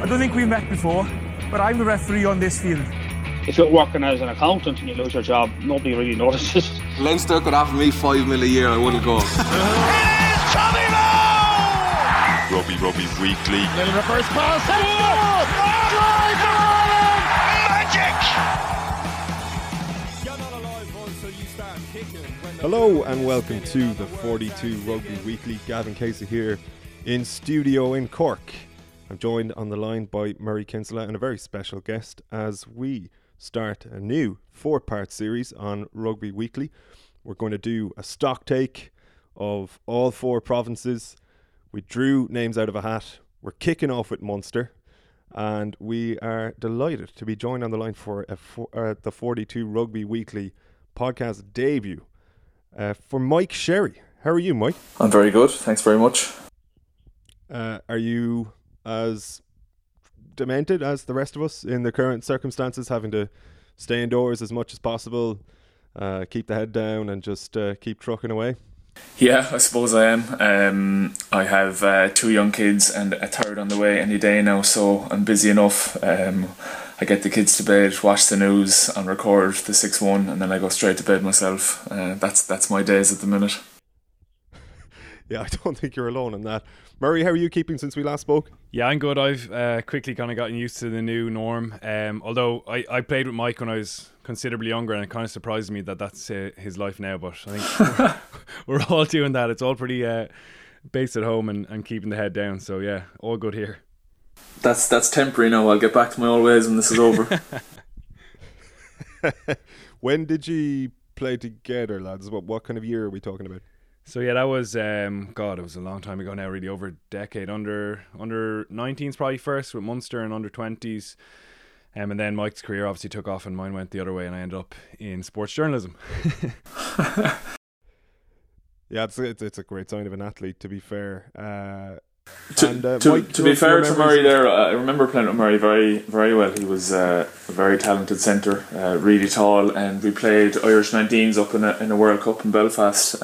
I don't think we've met before, but I'm the referee on this field. If you're working as an accountant and you lose your job, nobody really notices. Leinster could offer me 5 million a year, I wouldn't go. It is Tommy Moe! Robbie Weekly. Little reverse pass. And oh! Magic! Hello and welcome to the 42 Rugby Weekly. Gavin Casey here in studio in Cork. I'm joined on the line by Murray Kinsella and a very special guest as we start a new 4-part series on Rugby Weekly. We're going to do a stock take of all 4 provinces. We drew names out of a hat. We're kicking off with Munster, and we are delighted to be joined on the line for the 42 Rugby Weekly podcast debut for Mike Sherry. How are you, Mike? I'm very good. Thanks very much. Are you as demented as the rest of us in the current circumstances, having to stay indoors as much as possible, keep the head down and just keep trucking away? Yeah, I suppose I am. I have 2 young kids and a third on the way any day now, so I'm busy enough. I get the kids to bed, watch the news and record the 6-1, and then I go straight to bed myself. That's my days at the minute. Yeah, I don't think you're alone in that. Murray, how are you keeping since we last spoke? Yeah, I'm good. I've quickly kind of gotten used to the new norm. Although I played with Mike when I was considerably younger, and it kind of surprised me that that's his life now. But I think we're all doing that. It's all pretty based at home and keeping the head down. So yeah, all good here. That's temporary now. I'll get back to my old ways when this is over. When did you play together, lads? What kind of year are we talking about? So yeah, that was, it was a long time ago now, really, over a decade. Under 19s probably first with Munster and under 20s. And then Mike's career obviously took off and mine went the other way and I ended up in sports journalism. Yeah, it's a great sign of an athlete, to be fair. Mike, to be fair to Murray there, I remember playing with Murray very, very well. He was a very talented centre, really tall, and we played Irish 19s up in a World Cup in Belfast.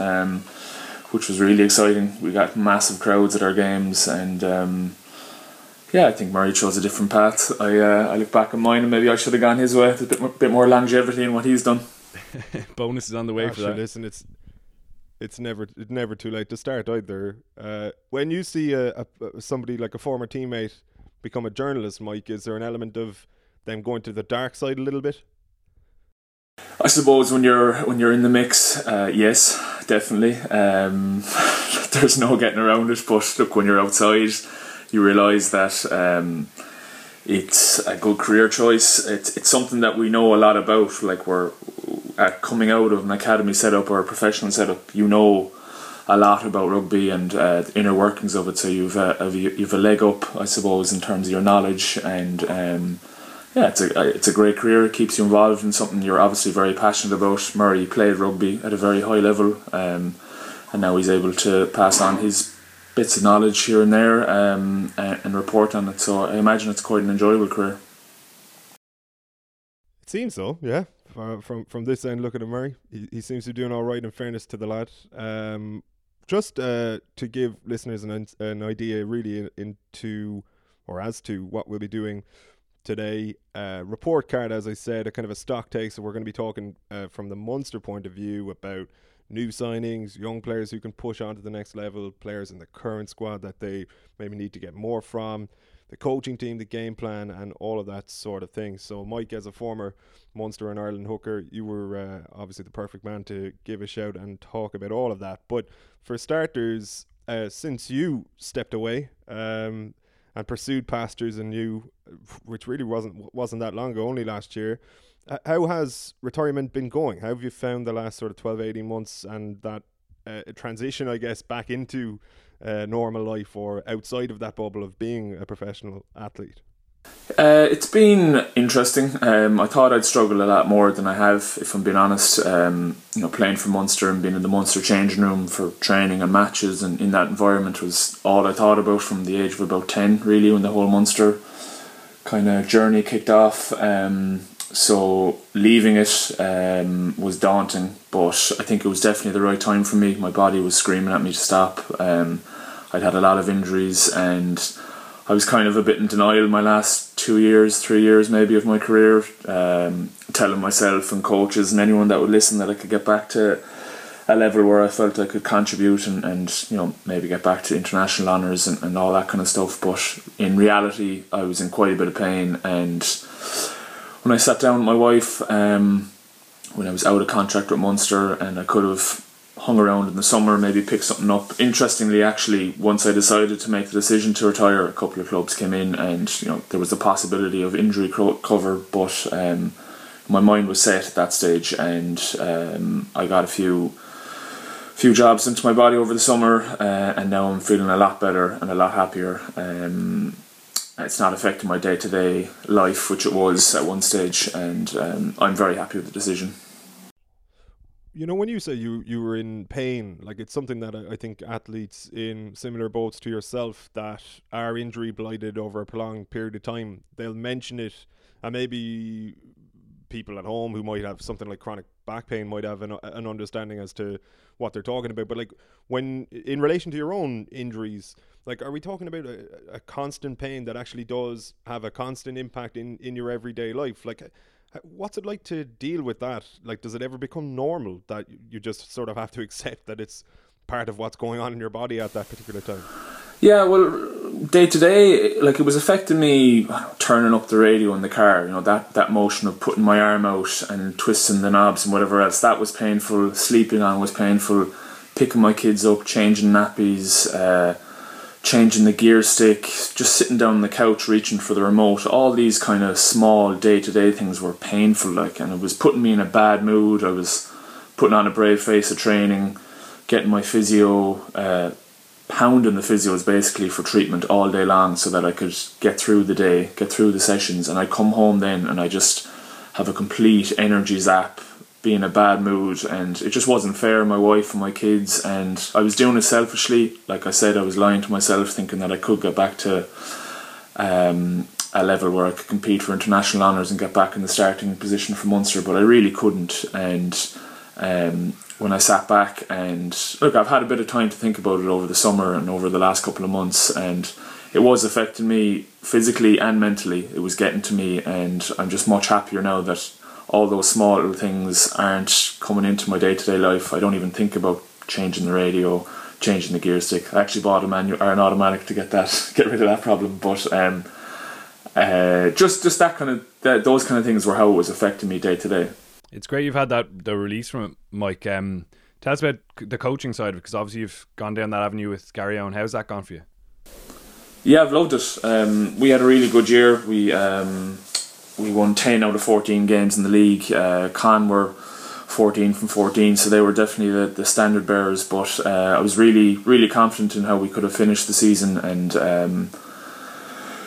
Which was really exciting. We got massive crowds at our games, and I think Murray chose a different path. I look back on mine, and maybe I should have gone his way. There's a bit more longevity in what he's done. Bonus is on the way for that. Listen, it's never too late to start either. When you see somebody like a former teammate become a journalist, Mike, is there an element of them going to the dark side a little bit? I suppose when you're in the mix, yes, definitely. There's no getting around it. But look, when you're outside, you realise that it's a good career choice. It's something that we know a lot about. Like, we're coming out of an academy setup or a professional setup, you know a lot about rugby and the inner workings of it. So you've a leg up, I suppose, in terms of your knowledge and. Yeah, it's a great career. It keeps you involved in something you're obviously very passionate about. Murray played rugby at a very high level, and now he's able to pass on his bits of knowledge here and there and report on it. So I imagine it's quite an enjoyable career. It seems so, yeah. From this end, looking at Murray, he seems to be doing all right. In fairness to the lad, just to give listeners an idea, really as to what we'll be doing today, report card, as I said, a kind of a stock take. So we're going to be talking from the Munster point of view about new signings, young players who can push on to the next level, players in the current squad that they maybe need to get more from, the coaching team, the game plan, and all of that sort of thing. So Mike, as a former Munster and Ireland hooker, you were obviously the perfect man to give a shout and talk about all of that. But for starters, since you stepped away and pursued pastures anew, which really wasn't that long ago, only last year. How has retirement been going? How have you found the last sort of 12, 18 months and that transition, I guess, back into normal life or outside of that bubble of being a professional athlete? It's been interesting. I thought I'd struggle a lot more than I have, if I'm being honest. Playing for Munster and being in the Munster changing room for training and matches and in that environment was all I thought about from the age of about 10, really, when the whole Munster kind of journey kicked off. So leaving it was daunting, but I think it was definitely the right time for me. My body was screaming at me to stop. I'd had a lot of injuries and I was kind of a bit in denial my last 2 years, 3 years maybe of my career, telling myself and coaches and anyone that would listen that I could get back to a level where I felt I could contribute and you know, maybe get back to international honours and all that kind of stuff. But in reality, I was in quite a bit of pain, and when I sat down with my wife, when I was out of contract with Munster, and I could have hung around in the summer, maybe picked something up. Interestingly, actually, once I decided to make the decision to retire, a couple of clubs came in, and you know, there was the possibility of injury cover, but my mind was set at that stage, and I got a few jobs into my body over the summer, and now I'm feeling a lot better and a lot happier. It's not affecting my day-to-day life, which it was at one stage, and I'm very happy with the decision. You know, when you say you were in pain, like, it's something that I think athletes in similar boats to yourself that are injury blighted over a prolonged period of time, they'll mention it, and maybe people at home who might have something like chronic back pain might have an understanding as to what they're talking about. But like, when in relation to your own injuries, like, are we talking about a constant pain that actually does have a constant impact in your everyday life? Like, what's it like to deal with that? Like, does it ever become normal that you just sort of have to accept that it's part of what's going on in your body at that particular time? Yeah, well, day to day, like, it was affecting me turning up the radio in the car, you know, that motion of putting my arm out and twisting the knobs and whatever else, that was painful. Sleeping on was painful. Picking my kids up, changing nappies, changing the gear stick, just sitting down on the couch reaching for the remote, all these kind of small day-to-day things were painful, like, and it was putting me in a bad mood. I was putting on a brave face of training, getting my physio, pounding the physios basically for treatment all day long so that I could get through the day, get through the sessions, and I come home then and I just have a complete energy zap, be in a bad mood, and it just wasn't fair, my wife and my kids, and I was doing it selfishly. Like I said, I was lying to myself thinking that I could get back to a level where I could compete for international honours and get back in the starting position for Munster, but I really couldn't. And when I sat back, and look, I've had a bit of time to think about it over the summer and over the last couple of months, and it was affecting me physically and mentally. It was getting to me, and I'm just much happier now that all those small little things aren't coming into my day-to-day life. I don't even think about changing the radio, changing the gear stick. I actually bought a manual or an automatic to get rid of that problem. But just that kind of those kind of things were how it was affecting me day-to-day. It's great you've had the release from it, Mike. Tell us about the coaching side of it, because obviously you've gone down that avenue with Garryowen. How's that gone for you? Yeah, I've loved it. We had a really good year. We won 10 out of 14 games in the league. Con were 14 from 14, so they were definitely the standard bearers, but I was really, really confident in how we could have finished the season, and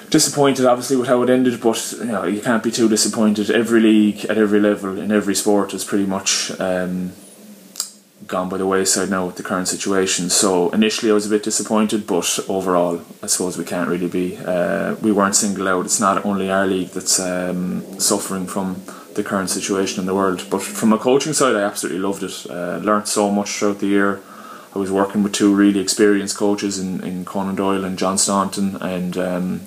disappointed obviously with how it ended, but you know, you can't be too disappointed. Every league, at every level, in every sport is pretty much gone by the wayside now with the current situation. So initially I was a bit disappointed, but overall I suppose we can't really be we weren't singled out. It's not only our league that's suffering from the current situation in the world. But from a coaching side, I absolutely loved it. Learned so much throughout the year. I was working with two really experienced coaches in Conan Doyle and John Staunton, and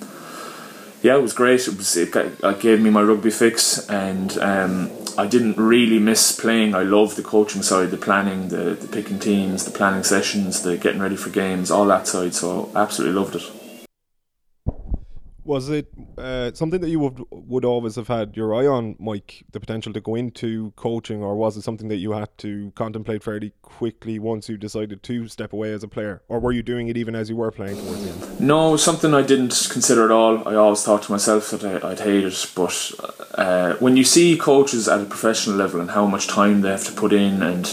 yeah, it was great. It gave me my rugby fix, and I didn't really miss playing. I loved the coaching side, the planning, the picking teams, the planning sessions, the getting ready for games, all that side. So absolutely loved it. Was it something that you would always have had your eye on, Mike, the potential to go into coaching, or was it something that you had to contemplate fairly quickly once you decided to step away as a player? Or were you doing it even as you were playing towards the end? No, it was something I didn't consider at all. I always thought to myself that I'd hate it, but when you see coaches at a professional level and how much time they have to put in, and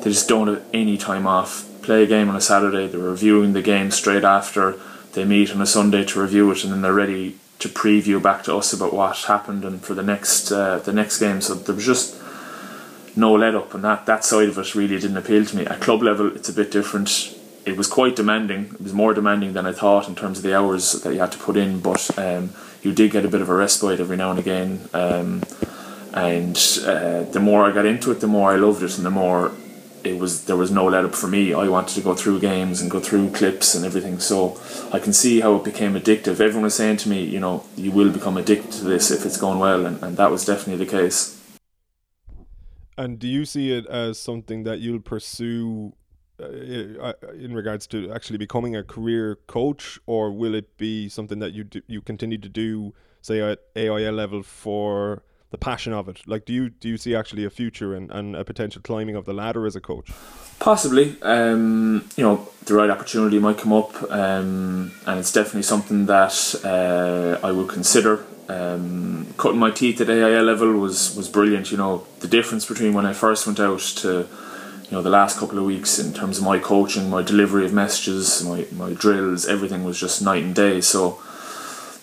they just don't have any time off. Play a game on a Saturday, they're reviewing the game straight after. They meet on a Sunday to review it, and then they're ready to preview back to us about what happened and for the next game. So there was just no let up, and that side of it really didn't appeal to me. At club level, it's a bit different. It was quite demanding. It was more demanding than I thought in terms of the hours that you had to put in, but you did get a bit of a respite every now and again. The more I got into it, the more I loved it, and the more it was, there was no let up for me. I wanted to go through games and go through clips and everything, so I can see how it became addictive. Everyone was saying to me, you know, you will become addicted to this if it's going well, and that was definitely the case. And do you see it as something that you'll pursue in regards to actually becoming a career coach, or will it be something that you do, you continue to do, say at AIL level, for the passion of it? Like, do you see actually a future and a potential climbing of the ladder as a coach? Possibly. You know, the right opportunity might come up, and it's definitely something that I would consider. Cutting my teeth at AIL level was brilliant. You know, the difference between when I first went out to, you know, the last couple of weeks in terms of my coaching, my delivery of messages, my drills, everything was just night and day. So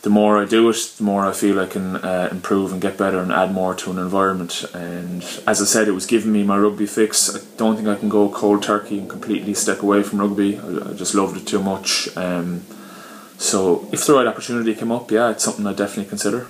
the more I do it, the more I feel I can improve and get better and add more to an environment. And as I said, it was giving me my rugby fix. I don't think I can go cold turkey and completely step away from rugby. I just loved it too much. So if the right opportunity came up, yeah, it's something I definitely consider.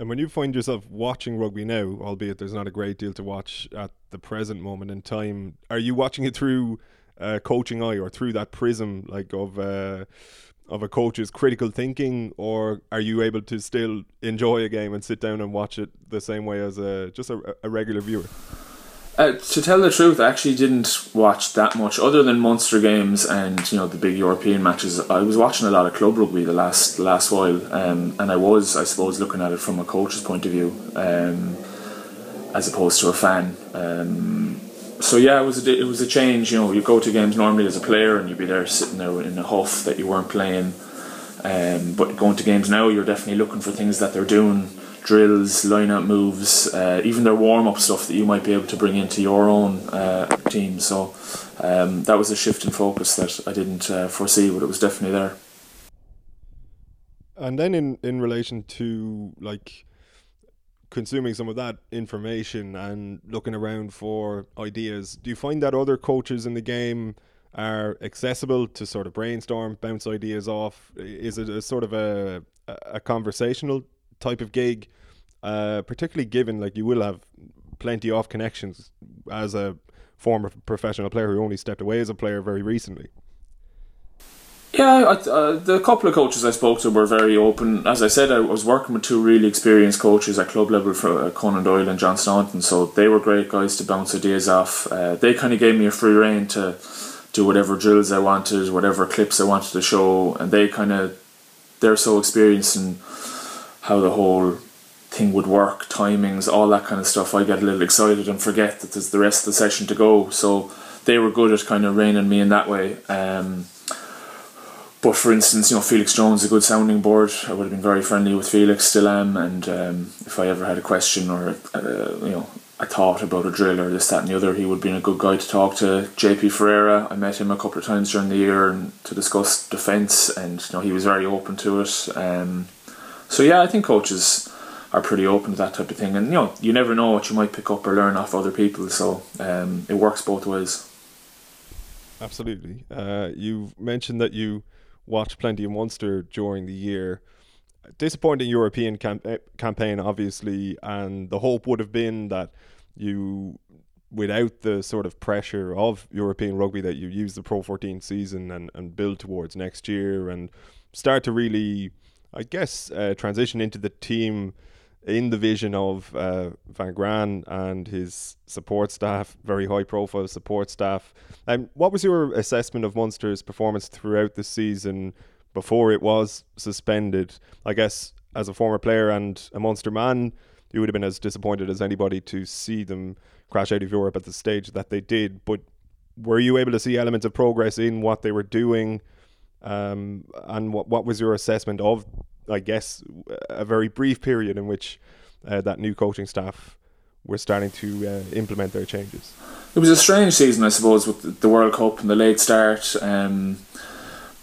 And when you find yourself watching rugby now, albeit there's not a great deal to watch at the present moment in time, are you watching it through a coaching eye, or through that prism like of a coach's critical thinking, or are you able to still enjoy a game and sit down and watch it the same way as a regular viewer? To tell the truth, I actually didn't watch that much other than Munster games and, you know, the big European matches. I was watching a lot of club rugby the last while, and I was, I suppose, looking at it from a coach's point of view, as opposed to a fan. So yeah, it was a change. You know, you go to games normally as a player and you'd be there sitting there in a huff that you weren't playing. But going to games now, you're definitely looking for things that they're doing, drills, line-out moves, even their warm-up stuff that you might be able to bring into your own team. So that was a shift in focus that I didn't foresee, but it was definitely there. And then in relation to like consuming some of that information and looking around for ideas, do you find that other coaches in the game are accessible to sort of brainstorm, bounce ideas off? Is it a sort of a conversational type of gig, particularly given like you will have plenty of connections as a former professional player who only stepped away as a player very recently? Yeah, the couple of coaches I spoke to were very open. As I said, I was working with two really experienced coaches at club level, for Conan Doyle and John Staunton, so they were great guys to bounce ideas off. They kind of gave me a free rein to do whatever drills I wanted, whatever clips I wanted to show, and they're so experienced in how the whole thing would work, timings, all that kind of stuff. I get a little excited and forget that there's the rest of the session to go, so they were good at kind of reining me in that way. But for instance, you know, Felix Jones is a good sounding board. I would have been very friendly with Felix, still am, and if I ever had a question or you know, a thought about a drill or this, that and the other, he would have been a good guy to talk to. JP Ferreira, I met him a couple of times during the year and to discuss defence, and you know, he was very open to it. So yeah, I think coaches are pretty open to that type of thing, and you know, you never know what you might pick up or learn off other people, so it works both ways. Absolutely. You've mentioned that you watched plenty of Munster during the year. Disappointing European campaign, obviously, and the hope would have been that you, without the sort of pressure of European rugby, that you use the Pro 14 season and build towards next year and start to really, I guess, transition into the team in the vision of Van Graan and his support staff, very high-profile support staff. What was your assessment of Munster's performance throughout the season before it was suspended? I guess, as a former player and a Munster man, you would have been as disappointed as anybody to see them crash out of Europe at the stage that they did. But were you able to see elements of progress in what they were doing? And what was your assessment of, I guess, a very brief period in which that new coaching staff were starting to implement their changes? It was a strange season, I suppose, with the World Cup and the late start.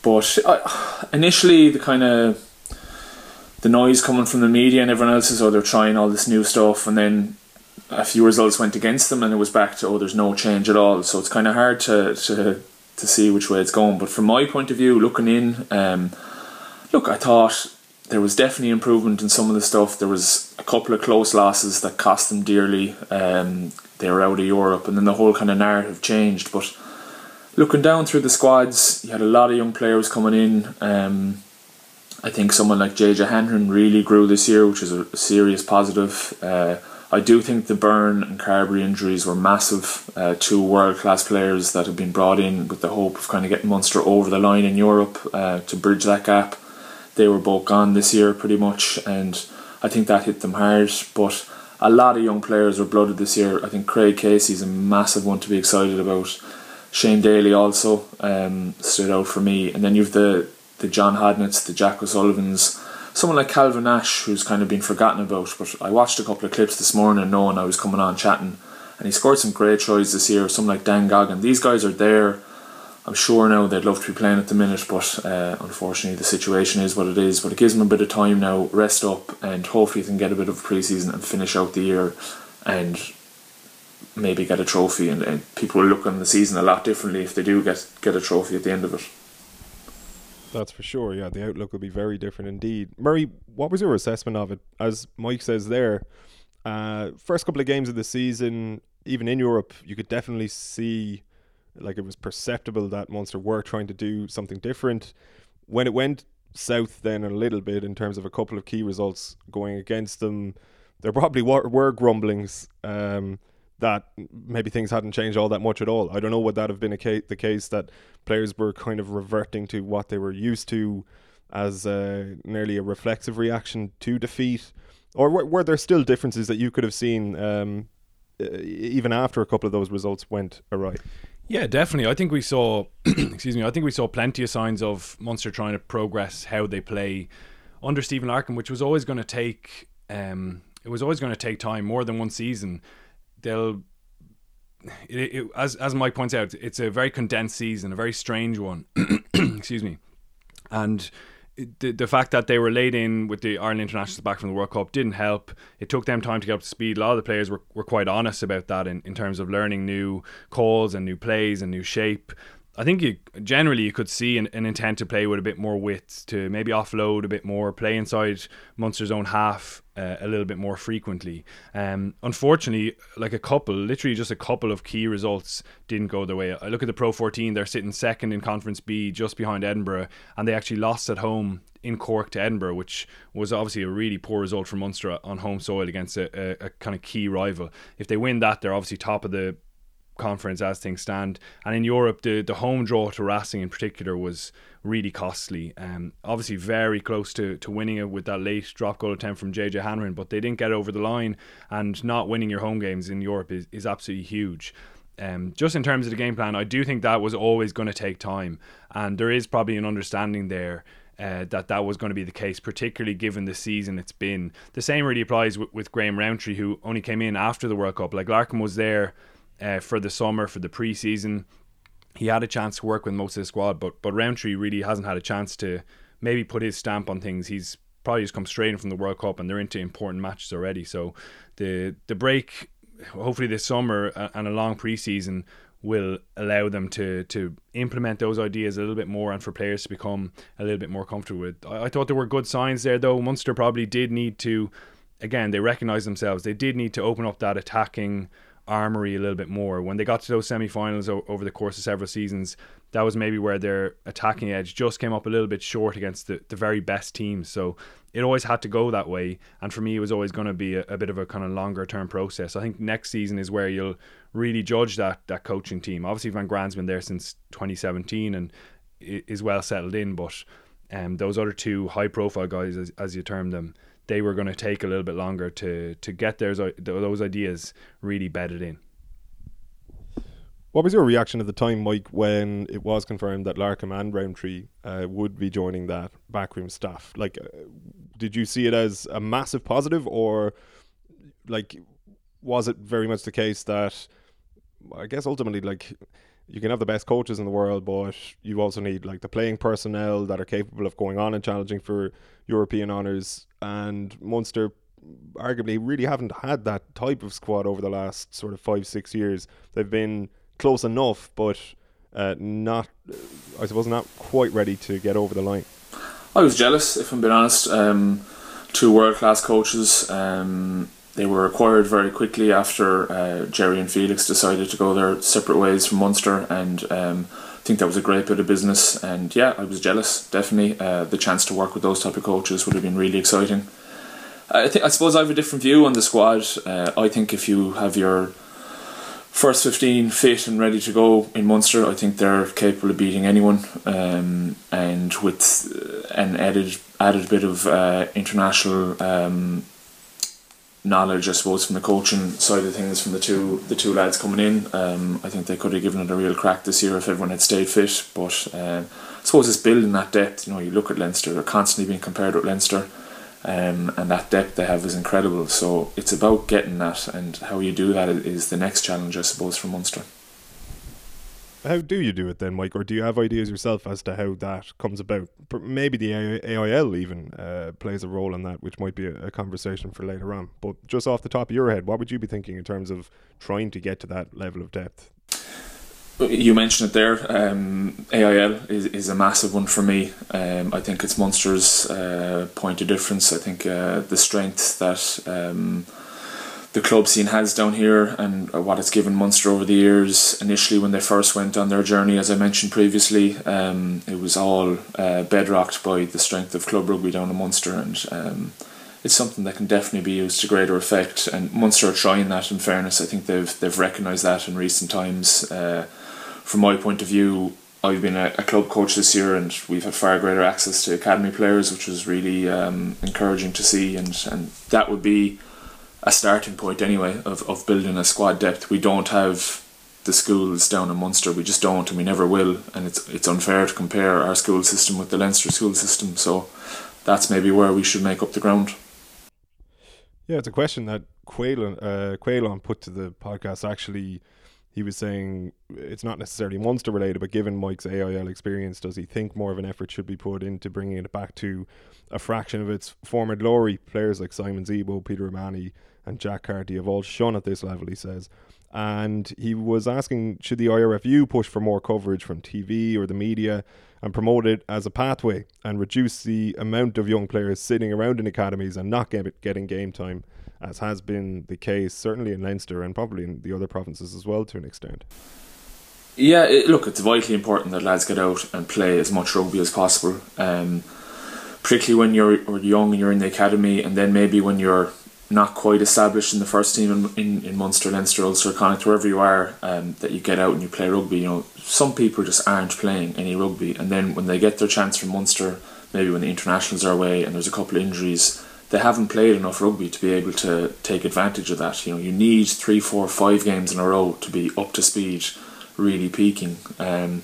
But initially, the kind of the noise coming from the media and everyone else is, oh, they're trying all this new stuff, and then a few results went against them, and it was back to, oh, there's no change at all. So it's kind of hard to see which way it's going. But from my point of view, looking in, I thought there was definitely improvement in some of the stuff. There was a couple of close losses that cost them dearly. they were out of Europe, and then the whole kind of narrative changed. But looking down through the squads, you had a lot of young players coming in. I think someone like JJ Hanrahan really grew this year, which is a serious positive. I do think the Byrne and Carbery injuries were massive. Two world-class players that have been brought in with the hope of kind of getting Munster over the line in Europe to bridge that gap. They were both gone this year pretty much, and I think that hit them hard. But a lot of young players were blooded this year. I think Craig Casey is a massive one to be excited about. Shane Daly also stood out for me. And then you've the John Hodnetts, the Jack O'Sullivans, someone like Calvin Nash, who's kind of been forgotten about. But I watched a couple of clips this morning knowing I was coming on chatting, and he scored some great tries this year, someone like Dan Goggin. These guys are there. I'm sure now they'd love to be playing at the minute, but unfortunately the situation is what it is. But it gives them a bit of time now, rest up, and hopefully they can get a bit of pre-season and finish out the year and maybe get a trophy. And people will look on the season a lot differently if they do get a trophy at the end of it. That's for sure, yeah. The outlook will be very different indeed. Murray, what was your assessment of it? As Mike says there, first couple of games of the season, even in Europe, you could definitely see, like, it was perceptible that Munster were trying to do something different. When it went south then a little bit in terms of a couple of key results going against them, there probably were grumblings that maybe things hadn't changed all that much at all. I don't know, would that have been the case that players were kind of reverting to what they were used to as nearly a reflexive reaction to defeat? Or were there still differences that you could have seen even after a couple of those results went awry? Yeah, definitely. I think we saw I think we saw plenty of signs of Munster trying to progress how they play under Stephen Larkin, which was always going to take time, more than one season. As Mike points out, it's a very condensed season, a very strange one. Excuse me. And the fact that they were laid in with the Ireland internationals back from the World Cup didn't help. It took them time to get up to speed. A lot of the players were quite honest about that in terms of learning new calls and new plays and new shape. I think you could see an intent to play with a bit more width, to maybe offload a bit more, play inside Munster's own half a little bit more frequently. Unfortunately, literally just a couple of key results didn't go their way. I look at the Pro 14, they're sitting second in Conference B, just behind Edinburgh, and they actually lost at home in Cork to Edinburgh, which was obviously a really poor result for Munster on home soil against a kind of key rival. If they win that, they're obviously top of the conference as things stand. And in Europe, the home draw to Racing in particular was really costly. Obviously very close to winning it with that late drop goal attempt from JJ Hanrahan, but they didn't get over the line, and not winning your home games in Europe is absolutely huge. Just in terms of the game plan, I do think that was always going to take time, and there is probably an understanding there that was going to be the case, particularly given the season it's been. The same really applies with Graham Rowntree, who only came in after the World Cup. Like, Larkin was there for the summer, for the pre-season. He had a chance to work with most of the squad, but Rowntree really hasn't had a chance to maybe put his stamp on things. He's probably just come straight in from the World Cup, and they're into important matches already. So the break, hopefully this summer, and a long pre-season will allow them to implement those ideas a little bit more, and for players to become a little bit more comfortable with. I thought there were good signs there, though. Munster probably did need to, again, they recognised themselves, they did need to open up that attacking armory a little bit more. When they got to those semi-finals over the course of several seasons, that was maybe where their attacking edge just came up a little bit short against the very best teams. So it always had to go that way, and for me it was always going to be a bit of a kind of longer term process. I think next season is where you'll really judge that coaching team. Obviously Van Graan's been there since 2017 and is well settled in, but those other two high profile guys, as you term them, they were going to take a little bit longer to get those ideas really bedded in. What was your reaction at the time, Mike, when it was confirmed that Larkham and Rowntree would be joining that backroom staff? Like, did you see it as a massive positive, or like was it very much the case that, I guess ultimately, like, you can have the best coaches in the world, but you also need like the playing personnel that are capable of going on and challenging for European honours. And Munster arguably really haven't had that type of squad over the last sort of 5-6 years. They've been close enough, but not quite ready to get over the line. I was jealous, if I'm being honest. Two world class coaches. They were acquired very quickly after Jerry and Felix decided to go their separate ways from Munster, and I think that was a great bit of business. And yeah, I was jealous, definitely. The chance to work with those type of coaches would have been really exciting. I suppose I have a different view on the squad. I think if you have your first 15 fit and ready to go in Munster, I think they're capable of beating anyone. And with an added bit of international knowledge, I suppose, from the coaching side of things, from the two lads coming in, I think they could have given it a real crack this year if everyone had stayed fit. But I suppose it's building that depth. You know, you look at Leinster; they're constantly being compared with Leinster. And that depth they have is incredible, so it's about getting that, and how you do that is the next challenge, I suppose, for Munster. How do you do it then, Mike, or do you have ideas yourself as to how that comes about? Maybe the AIL even plays a role in that, which might be a conversation for later on, but just off the top of your head, what would you be thinking in terms of trying to get to that level of depth? You mentioned it there. AIL is a massive one for me. I think it's Munster's point of difference. I think the strength that the club scene has down here, and what it's given Munster over the years. Initially, when they first went on their journey, as I mentioned previously, it was all bedrocked by the strength of club rugby down in Munster, and it's something that can definitely be used to greater effect. And Munster are trying that, in fairness. I think they've recognised that in recent times. From my point of view, I've been a club coach this year, and we've had far greater access to academy players, which was really encouraging to see, and that would be a starting point anyway of building a squad depth. We don't have the schools down in Munster, we just don't, and we never will, and it's unfair to compare our school system with the Leinster school system, so that's maybe where we should make up the ground. Yeah, it's a question that Quaylon put to the podcast actually. He was saying it's not necessarily Munster related, but given Mike's AIL experience, does he think more of an effort should be put into bringing it back to a fraction of its former glory? Players like Simon Zebo, Peter O'Mahony and Jack Carty have all shone at this level, he says. And he was asking, should the IRFU push for more coverage from TV or the media and promote it as a pathway and reduce the amount of young players sitting around in academies and not getting game time, as has been the case, certainly in Leinster and probably in the other provinces as well to an extent? Yeah, look, it's vitally important that lads get out and play as much rugby as possible, particularly when you're young and you're in the academy, and then maybe when you're not quite established in the first team in Munster, Leinster, Ulster, Connacht, wherever you are, that you get out and you play rugby. You know, some people just aren't playing any rugby, and then when they get their chance from Munster, maybe when the internationals are away and there's a couple of injuries, they haven't played enough rugby to be able to take advantage of that. You know, you need 3, 4, 5 games in a row to be up to speed, really peaking. And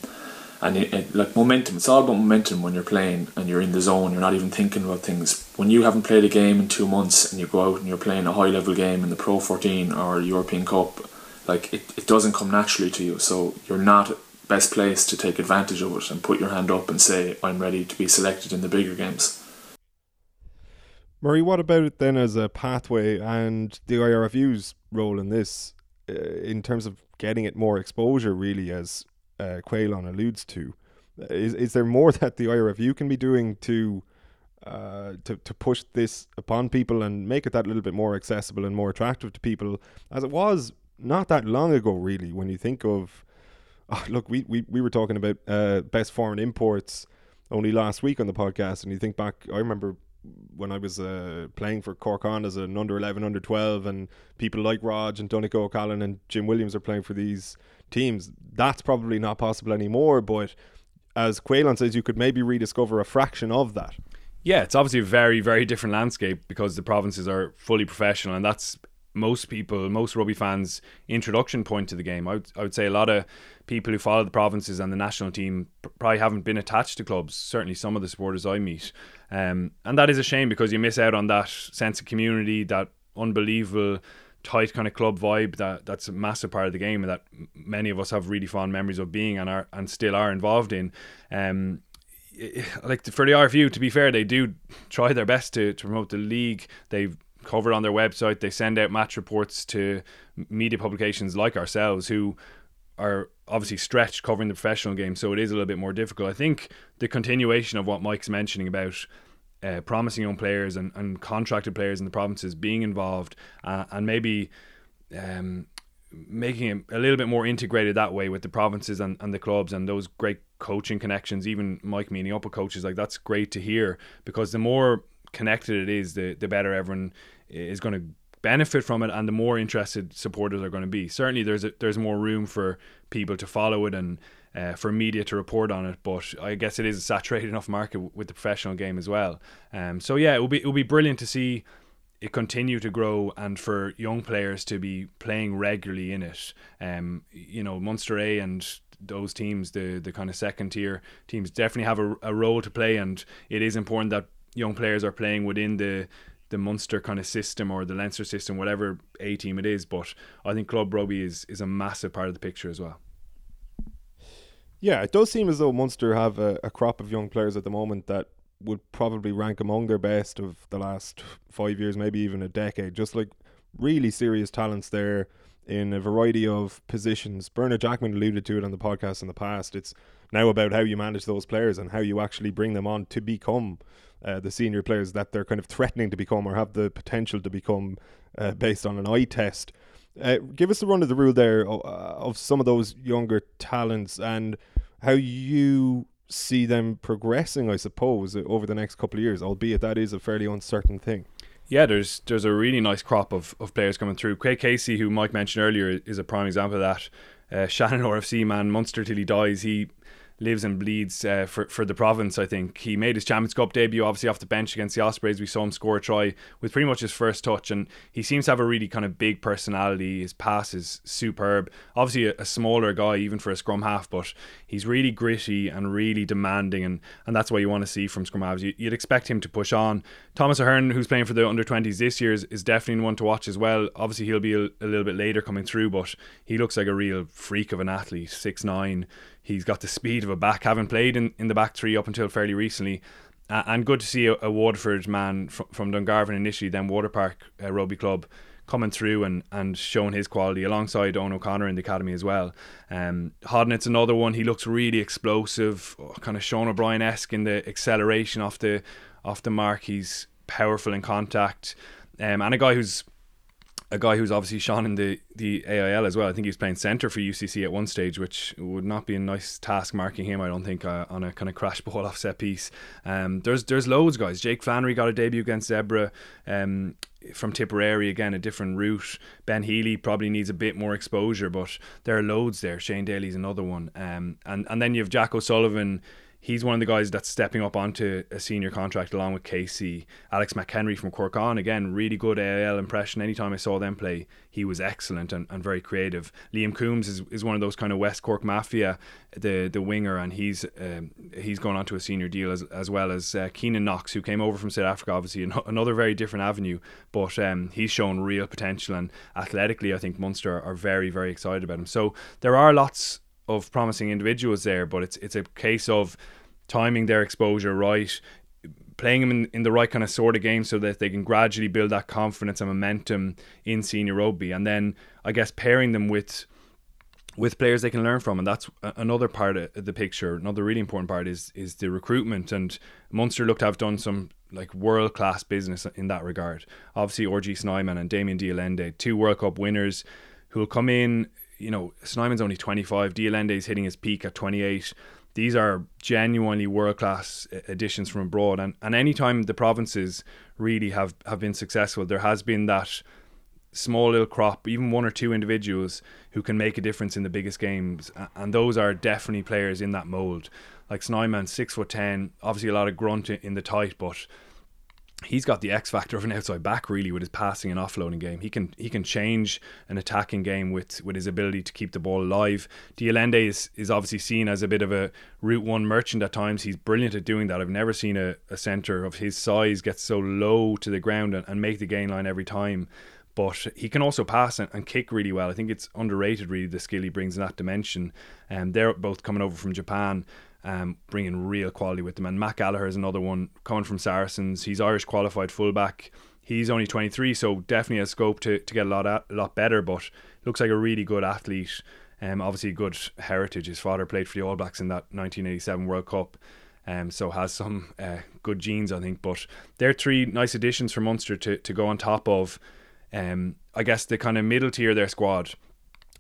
like momentum, it's all about momentum when you're playing and you're in the zone, you're not even thinking about things. When you haven't played a game in 2 months and you go out and you're playing a high level game in the Pro 14 or European Cup, like it doesn't come naturally to you. So you're not best placed to take advantage of it and put your hand up and say, I'm ready to be selected in the bigger games. Murray, what about it then as a pathway and the IRFU's role in this, in terms of getting it more exposure, really, as Quaylon alludes to? Is there more that the IRFU can be doing to push this upon people and make it that little bit more accessible and more attractive to people, as it was not that long ago, really, when you think of... Oh, look, we were talking about best foreign imports only last week on the podcast, and you think back, I remember when I was playing for Cork on as an under-11, under-12, and people like Rog and Donico O'Callaghan and Jim Williams are playing for these teams. That's probably not possible anymore, but as Quaylon says, you could maybe rediscover a fraction of that. Yeah, it's obviously a very, very different landscape because the provinces are fully professional, and that's most rugby fans' introduction point to the game. I would say a lot of people who follow the provinces and the national team probably haven't been attached to clubs, certainly some of the supporters I meet, and that is a shame because you miss out on that sense of community, that unbelievable tight kind of club vibe that's a massive part of the game and that many of us have really fond memories of being and still are involved in. Like for the RFU, to be fair, they do try their best to promote the league. They've covered on their website, they send out match reports to media publications like ourselves who are obviously stretched covering the professional game, so it is a little bit more difficult. I think the continuation of what Mike's mentioning about promising young players and contracted players in the provinces being involved, and maybe making it a little bit more integrated that way with the provinces and the clubs and those great coaching connections. Even Mike meeting up with coaches, like, that's great to hear, because the more connected it is, the better everyone is going to benefit from it, and the more interested supporters are going to be. Certainly there's more room for people to follow it and for media to report on it, but I guess it is a saturated enough market with the professional game as well. So yeah, it will be brilliant to see it continue to grow and for young players to be playing regularly in it. You know, Munster A and those teams, the kind of second tier teams, definitely have a role to play, and it is important that young players are playing within the Munster kind of system or the Leinster system, whatever A team it is. But I think club rugby is a massive part of the picture as well. Yeah, it does seem as though Munster have a crop of young players at the moment that would probably rank among their best of the last 5 years, maybe even a decade. Just like really serious talents there in a variety of positions. Bernard Jackman alluded to it on the podcast in the past. It's now about how you manage those players and how you actually bring them on to become the senior players that they're kind of threatening to become or have the potential to become based on an eye test. Give us the run of the rule there of some of those younger talents and how you see them progressing, I suppose, over the next couple of years, albeit that is a fairly uncertain thing. Yeah, there's a really nice crop of players coming through. Craig Casey, who Mike mentioned earlier, is a prime example of that. Shannon RFC man, Munster till he dies. He lives and bleeds for the province, I think. He made his Champions Cup debut, obviously, off the bench against the Ospreys. We saw him score a try with pretty much his first touch, and he seems to have a really kind of big personality. His pass is superb. Obviously, a smaller guy, even for a scrum half, but he's really gritty and really demanding, and that's what you want to see from scrum halves. You'd expect him to push on. Thomas O'Hearn, who's playing for the under-20s this year, is definitely one to watch as well. Obviously, he'll be a little bit later coming through, but he looks like a real freak of an athlete, 6'9". He's got the speed of a back, having played in the back three up until fairly recently. And good to see a Waterford man from Dungarvan initially, then Waterpark Rugby Club, coming through and showing his quality alongside Owen O'Connor in the academy as well. Hodnett's another one. He looks really explosive, kind of Sean O'Brien-esque in the acceleration off the mark. He's powerful in contact. And a guy who's obviously shone in the AIL as well. I think he was playing centre for UCC at one stage, which would not be a nice task marking him, I don't think, on a kind of crash ball off set piece. There's loads of guys. Jake Flannery got a debut against Zebra from Tipperary, again, a different route. Ben Healy probably needs a bit more exposure, but there are loads there. Shane Daly's another one. And then you have Jack O'Sullivan. He's one of the guys that's stepping up onto a senior contract along with Casey. Alex McHenry from Cork on, again, really good AIL impression. Anytime I saw them play, he was excellent and very creative. Liam Coombs is one of those kind of West Cork Mafia, the winger, and he's gone on to a senior deal, as well as Keenan Knox, who came over from South Africa, obviously, another very different avenue, but he's shown real potential, and athletically, I think Munster are very, very excited about him. So there are lots of promising individuals there, but it's a case of timing their exposure right, playing them in the right kind of sort of game so that they can gradually build that confidence and momentum in senior rugby, and then I guess pairing them with players they can learn from. And that's another part of the picture. Another really important part is the recruitment, and Munster look to have done some like world-class business in that regard. Obviously RG Snyman and Damian de Allende, two World Cup winners who will come in. You know, Snyman's only 25. De Allende is hitting his peak at 28. These are genuinely world-class additions from abroad. And any time the provinces really have been successful, there has been that small little crop, even one or two individuals who can make a difference in the biggest games. And those are definitely players in that mould. Like Snyman, 6'10", obviously a lot of grunt in the tight, but he's got the X factor of an outside back, really, with his passing and offloading game. He can change an attacking game with his ability to keep the ball alive. De Allende is obviously seen as a bit of a Route 1 merchant at times. He's brilliant at doing that. I've never seen a centre of his size get so low to the ground and make the gain line every time. But he can also pass and kick really well. I think it's underrated, really, the skill he brings in that dimension. They're both coming over from Japan, bringing real quality with them. And Matt Gallagher is another one coming from Saracens. He's Irish qualified fullback. He's only 23, so definitely has scope to get a lot better, but looks like a really good athlete. Obviously a good heritage. His father played for the All Blacks in that 1987 World Cup. So has some good genes, I think. But they're three nice additions for Munster to go on top of, I guess, the kind of middle tier of their squad.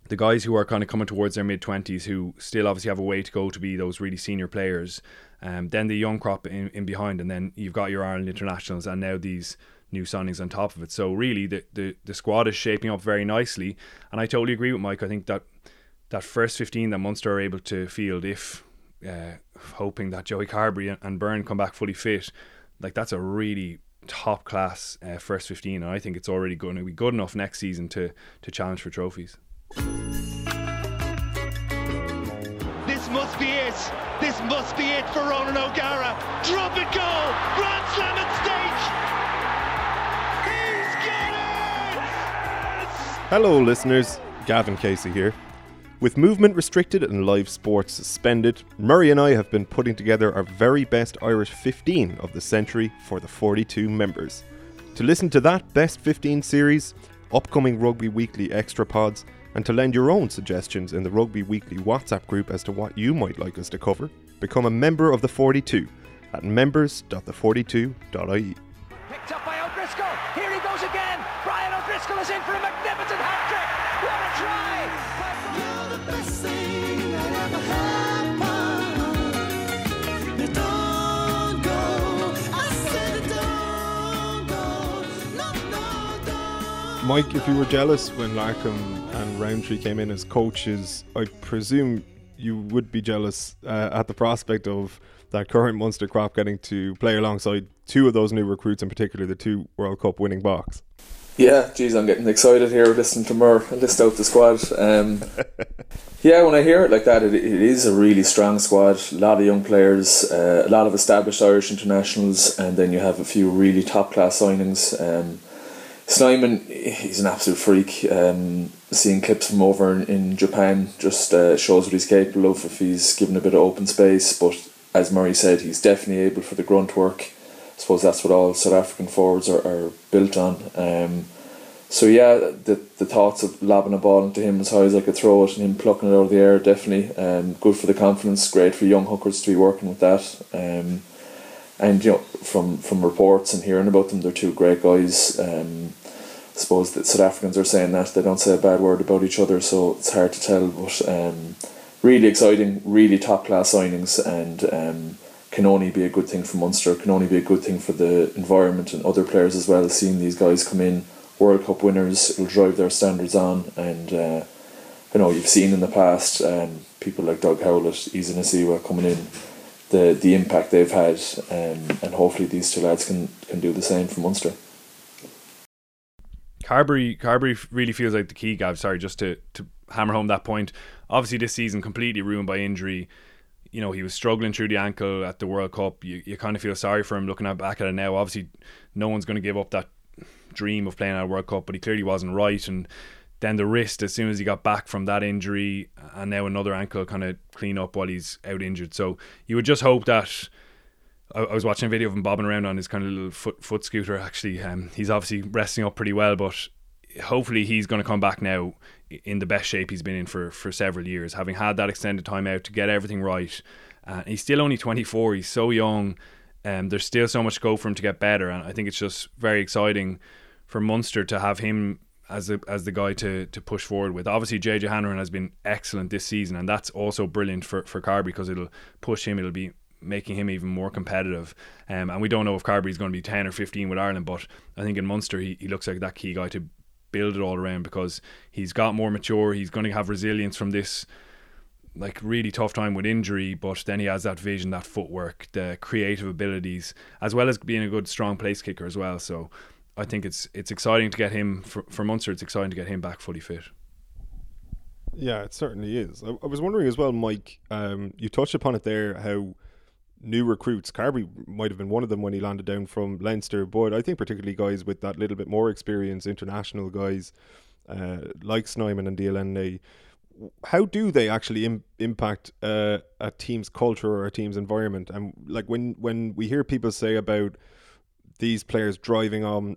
The guys who are kind of coming towards their mid-20s, who still obviously have a way to go to be those really senior players. Then the young crop in behind, and then you've got your Ireland internationals, and now these new signings on top of it. So really, the squad is shaping up very nicely. And I totally agree with Mike. I think that first 15 that Munster are able to field, if hoping that Joey Carbery and Byrne come back fully fit, like, that's a really top-class first 15. And I think it's already going to be good enough next season to challenge for trophies. This must be it. This must be it for Ronan O'Gara. Drop it, goal, grand slam at stake. He's got it. Yes! Hello, listeners. Gavin Casey here. With movement restricted and live sports suspended, Murray and I have been putting together our very best Irish 15 of the century for the 42 members. To listen to that Best 15 series, upcoming Rugby Weekly extra pods, and to lend your own suggestions in the Rugby Weekly WhatsApp group as to what you might like us to cover, become a member of the 42 at members.the42.ie. Picked up by O'Driscoll. Here he goes again. Brian O'Driscoll is in for a magnificent hat-trick. What a try! You're the best thing that ever happened. You don't go. I said don't go. No, don't. Mike, if you were jealous when Larkham and Roundtree came in as coaches, I presume you would be jealous at the prospect of that current Munster crop getting to play alongside two of those new recruits, in particular the two World Cup winning Boks. Yeah, geez, I'm getting excited here listening to Murr and list out the squad. Yeah, when I hear it like that, it is a really strong squad. A lot of young players, a lot of established Irish internationals, and then you have a few really top class signings. Snyman, he's an absolute freak. Seeing clips from over in Japan just shows what he's capable of if he's given a bit of open space. But as Murray said, he's definitely able for the grunt work. I suppose that's what all South African forwards are built on. So yeah, the thoughts of lobbing a ball into him as high as I could throw it and him plucking it out of the air, definitely. Good for the confidence, great for young hookers to be working with that. And you know, from reports and hearing about them, they're two great guys. I suppose that South Africans are saying that they don't say a bad word about each other, so it's hard to tell. But really exciting, really top class signings, and can only be a good thing for Munster. Can only be a good thing for the environment and other players as well. Seeing these guys come in, World Cup winners, it'll drive their standards on. And you know, you've seen in the past people like Doug Howlett, Izzy Nasiwa coming in, the impact they've had, and hopefully these two lads can do the same for Munster. Carbery really feels like the key, Gav, sorry, just to hammer home that point. Obviously this season completely ruined by injury. You know, he was struggling through the ankle at the World Cup. You kind of feel sorry for him looking back at it now. Obviously no one's going to give up that dream of playing at a World Cup, but he clearly wasn't right. And then the wrist, as soon as he got back from that injury, and now another ankle kind of clean up while he's out injured. So you would just hope that... I was watching a video of him bobbing around on his kind of little foot scooter, actually. He's obviously resting up pretty well, but hopefully he's going to come back now in the best shape he's been in for several years, having had that extended time out to get everything right. He's still only 24, he's so young, and there's still so much scope for him to get better. And I think it's just very exciting for Munster to have him as the guy to push forward with. Obviously JJ Hanrahan has been excellent this season, and that's also brilliant for Carbery, because it'll push him, it'll be making him even more competitive. And we don't know if Carbery's going to be 10 or 15 with Ireland, but I think in Munster he looks like that key guy to build it all around, because he's got more mature, he's going to have resilience from this like really tough time with injury, but then he has that vision, that footwork, the creative abilities, as well as being a good strong place kicker as well. So I think it's exciting to get him, for Munster, it's exciting to get him back fully fit. Yeah, it certainly is. I was wondering as well, Mike, you touched upon it there, how new recruits, Carbery might have been one of them when he landed down from Leinster, but I think particularly guys with that little bit more experience, international guys like Snyman and de Allende, how do they actually impact a team's culture or a team's environment? And like when we hear people say about these players driving on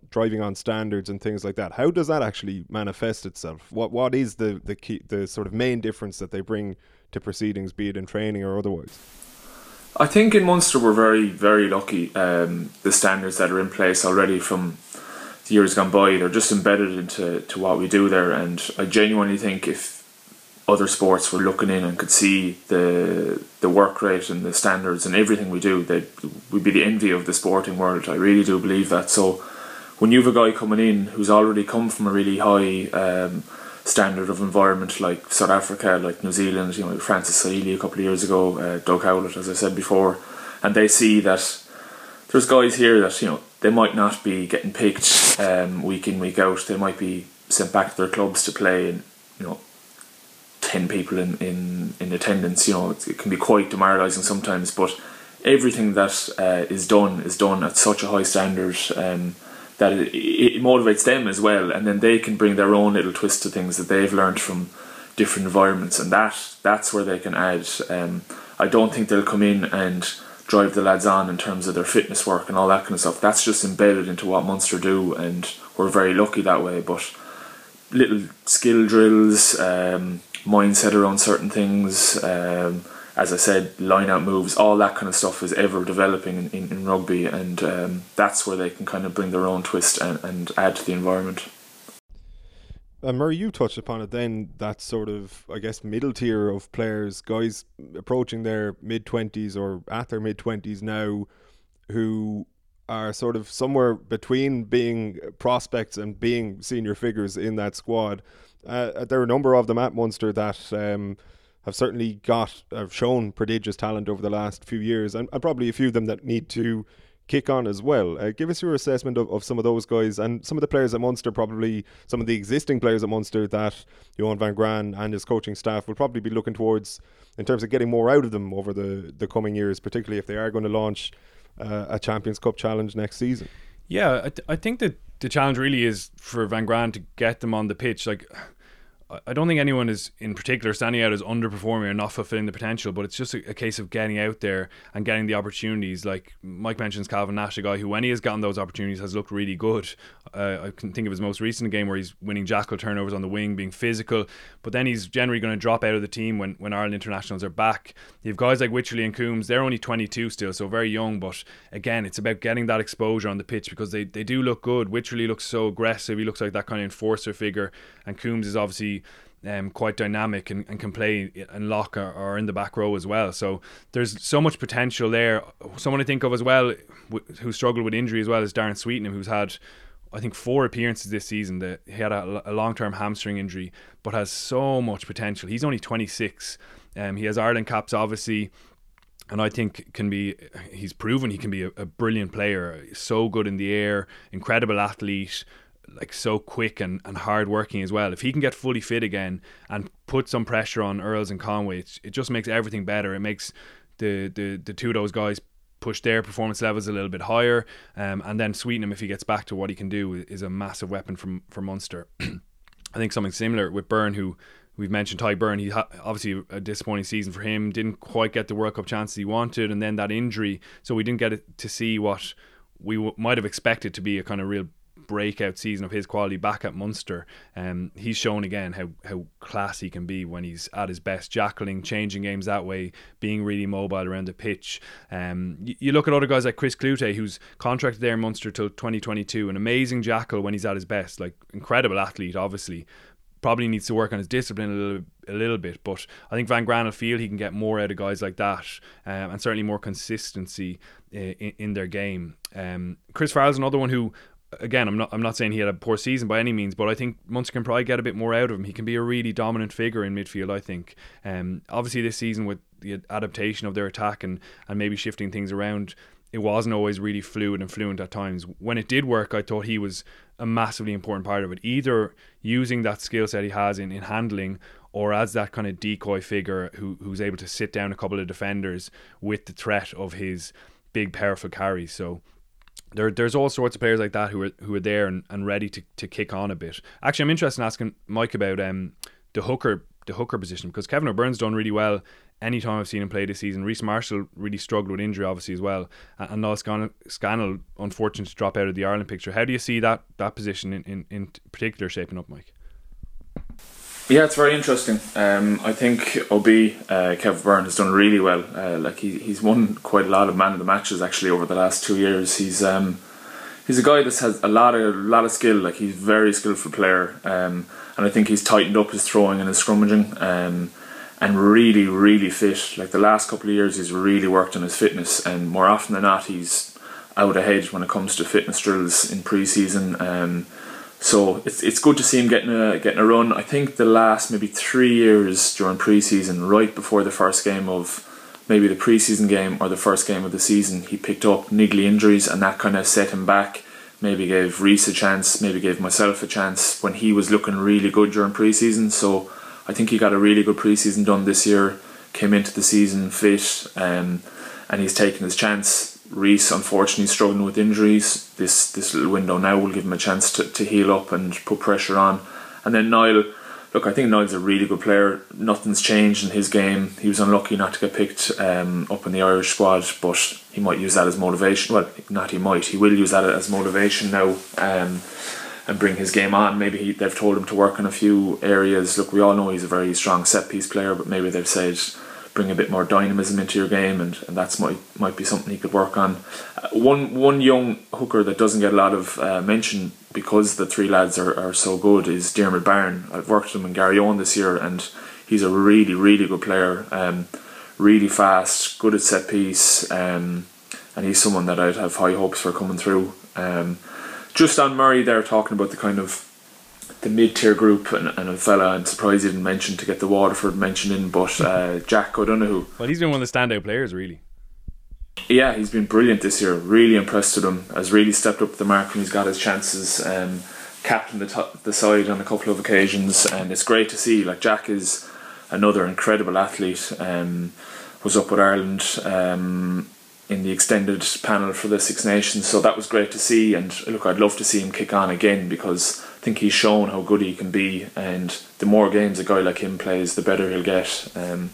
standards and things like that, how does that actually manifest itself? What is the key, the sort of main difference that they bring to proceedings, be it in training or otherwise? I think in Munster we're very, very lucky. The standards that are in place already from the years gone by, they're just embedded into what we do there. And I genuinely think if other sports were looking in and could see the work rate and the standards and everything we do, that we'd be the envy of the sporting world. I really do believe that. So when you have a guy coming in who's already come from a really high standard of environment, like South Africa, like New Zealand, you know, Francis Saili a couple of years ago, Doug Howlett, as I said before, and they see that there's guys here that, you know, they might not be getting picked week in, week out. They might be sent back to their clubs to play, and, you know, 10 people in attendance. You know, it can be quite demoralising sometimes, but everything that is done at such a high standard that it motivates them as well, and then they can bring their own little twist to things that they've learned from different environments, and that's where they can add. I don't think they'll come in and drive the lads on in terms of their fitness work and all that kind of stuff. That's just embedded into what Munster do, and we're very lucky that way. But little skill drills, mindset around certain things, as I said, line-out moves, all that kind of stuff is ever developing in rugby, and that's where they can kind of bring their own twist and add to the environment. Murray, you touched upon it then, that sort of, I guess, middle tier of players, guys approaching their mid-20s or at their mid-20s now, who are sort of somewhere between being prospects and being senior figures in that squad. There are a number of them at Munster that have certainly have shown prodigious talent over the last few years, and probably a few of them that need to kick on as well. Give us your assessment of some of those guys and some of the players at Munster, probably some of the existing players at Munster that Johan van Graan and his coaching staff will probably be looking towards in terms of getting more out of them over the coming years, particularly if they are going to launch a Champions Cup challenge next season. Yeah, I think that the challenge really is for Van Graan to get them on the pitch. Like, I don't think anyone is in particular standing out as underperforming or not fulfilling the potential, but it's just a case of getting out there and getting the opportunities. Like Mike mentions Calvin Nash, a guy who, when he has gotten those opportunities, has looked really good. I can think of his most recent game where he's winning jackal turnovers on the wing, being physical, but then he's generally going to drop out of the team when Ireland internationals are back. You have guys like Witcherly and Coombs, they're only 22 still, so very young, but again, it's about getting that exposure on the pitch because they do look good. Witcherly looks so aggressive, he looks like that kind of enforcer figure, and Coombs is obviously quite dynamic and can play and lock or in the back row as well. So there's so much potential there. Someone I think of as well who struggled with injury as well is Darren Sweetingham, who's had, I think, 4 appearances this season. He had a long-term hamstring injury, but has so much potential. He's only 26. He has Ireland caps, obviously, and I think he's proven he can be a brilliant player. So good in the air, incredible athlete, like so quick and hard working as well. If he can get fully fit again and put some pressure on Earls and Conway, it just makes everything better. It makes the two of those guys push their performance levels a little bit higher, and then Sweetingham, if he gets back to what he can do, is a massive weapon for Munster. I think something similar with Byrne, who we've mentioned, Ty Byrne. He obviously a disappointing season for him, didn't quite get the World Cup chances he wanted, and then that injury, so we didn't get to see what we might have expected to be a kind of real breakout season of his quality back at Munster. He's shown again how class he can be when he's at his best, jackaling, changing games that way, being really mobile around the pitch. You look at other guys like Chris Clute, who's contracted there in Munster till 2022, an amazing jackal when he's at his best, like incredible athlete, obviously. Probably needs to work on his discipline a little bit, but I think Van Graan will feel he can get more out of guys like that, and certainly more consistency in their game. Chris Farrell's another one who, again, I'm not saying he had a poor season by any means, but I think Munster can probably get a bit more out of him. He can be a really dominant figure in midfield, I think. Obviously this season with the adaptation of their attack and maybe shifting things around, it wasn't always really fluid and fluent at times. When it did work, I thought he was a massively important part of it, either using that skill set he has in handling, or as that kind of decoy figure who's able to sit down a couple of defenders with the threat of his big powerful carries. So There's all sorts of players like that who are there and ready to kick on a bit. Actually, I'm interested in asking Mike about the hooker position, because Kevin O'Byrne's done really well any time I've seen him play this season. Rhys Marshall really struggled with injury, obviously, as well. And Noel Scannell, unfortunate to drop out of the Ireland picture. How do you see that position in particular shaping up, Mike? Yeah, it's very interesting. I think Kevin O'Byrne has done really well. Like he's won quite a lot of man of the matches actually over the last 2 years. He's a guy that has a lot of skill. Like he's a very skillful player, and I think he's tightened up his throwing and his scrummaging, and really fit. Like the last couple of years, he's really worked on his fitness, and more often than not, he's out ahead when it comes to fitness drills in pre-season. So it's good to see him getting a run. I think the last maybe 3 years during pre-season, right before the first game of maybe the pre-season game or the first game of the season, he picked up niggly injuries, and that kind of set him back. Maybe gave Rhys a chance, maybe gave myself a chance when he was looking really good during pre-season. So I think he got a really good pre-season done this year, came into the season fit, and he's taken his chance. Rhys, unfortunately, struggling with injuries. This little window now will give him a chance to heal up and put pressure on. And then Niall, look, I think Niall's a really good player. Nothing's changed in his game. He was unlucky not to get picked up in the Irish squad, but he might use that as motivation. Well, not he might. He will use that as motivation now and bring his game on. Maybe they've told him to work on a few areas. Look, we all know he's a very strong set-piece player, but maybe they've said bring a bit more dynamism into your game, and that's might be something he could work on. One young hooker that doesn't get a lot of mention because the three lads are so good is Diarmaid Byrne. I've worked with him in Garryowen this year, and he's a really good player, really fast, good at set piece, and he's someone that I'd have high hopes for coming through. Just on Murray there, talking about the kind of the mid-tier group, and a fella I'm surprised he didn't mention to get the Waterford mention in, but Jack O'Donoghue. Well, he's been one of the standout players, really. Yeah, he's been brilliant this year. Really impressed with him. Has really stepped up the mark when he's got his chances. Captained the side on a couple of occasions, and it's great to see. Like, Jack is another incredible athlete. Was up with Ireland in the extended panel for the Six Nations, so that was great to see. And look, I'd love to see him kick on again, because I think he's shown how good he can be, and the more games a guy like him plays, the better he'll get. So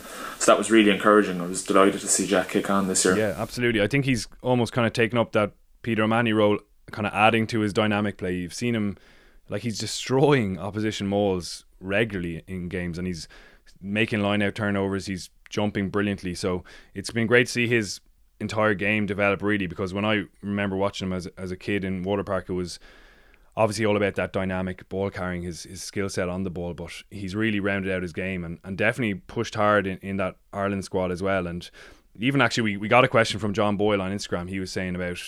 that was really encouraging. I was delighted to see Jack kick on this year. Yeah, absolutely. I think he's almost kind of taken up that Peter O'Mahony role, kind of adding to his dynamic play. You've seen him, like, he's destroying opposition mauls regularly in games, and he's making line-out turnovers, he's jumping brilliantly. So it's been great to see his entire game develop, really, because when I remember watching him as a kid in Waterpark, it was obviously all about that dynamic ball carrying, his skill set on the ball, but he's really rounded out his game and definitely pushed hard in that Ireland squad as well. And even actually we got a question from John Boyle on Instagram. He was saying about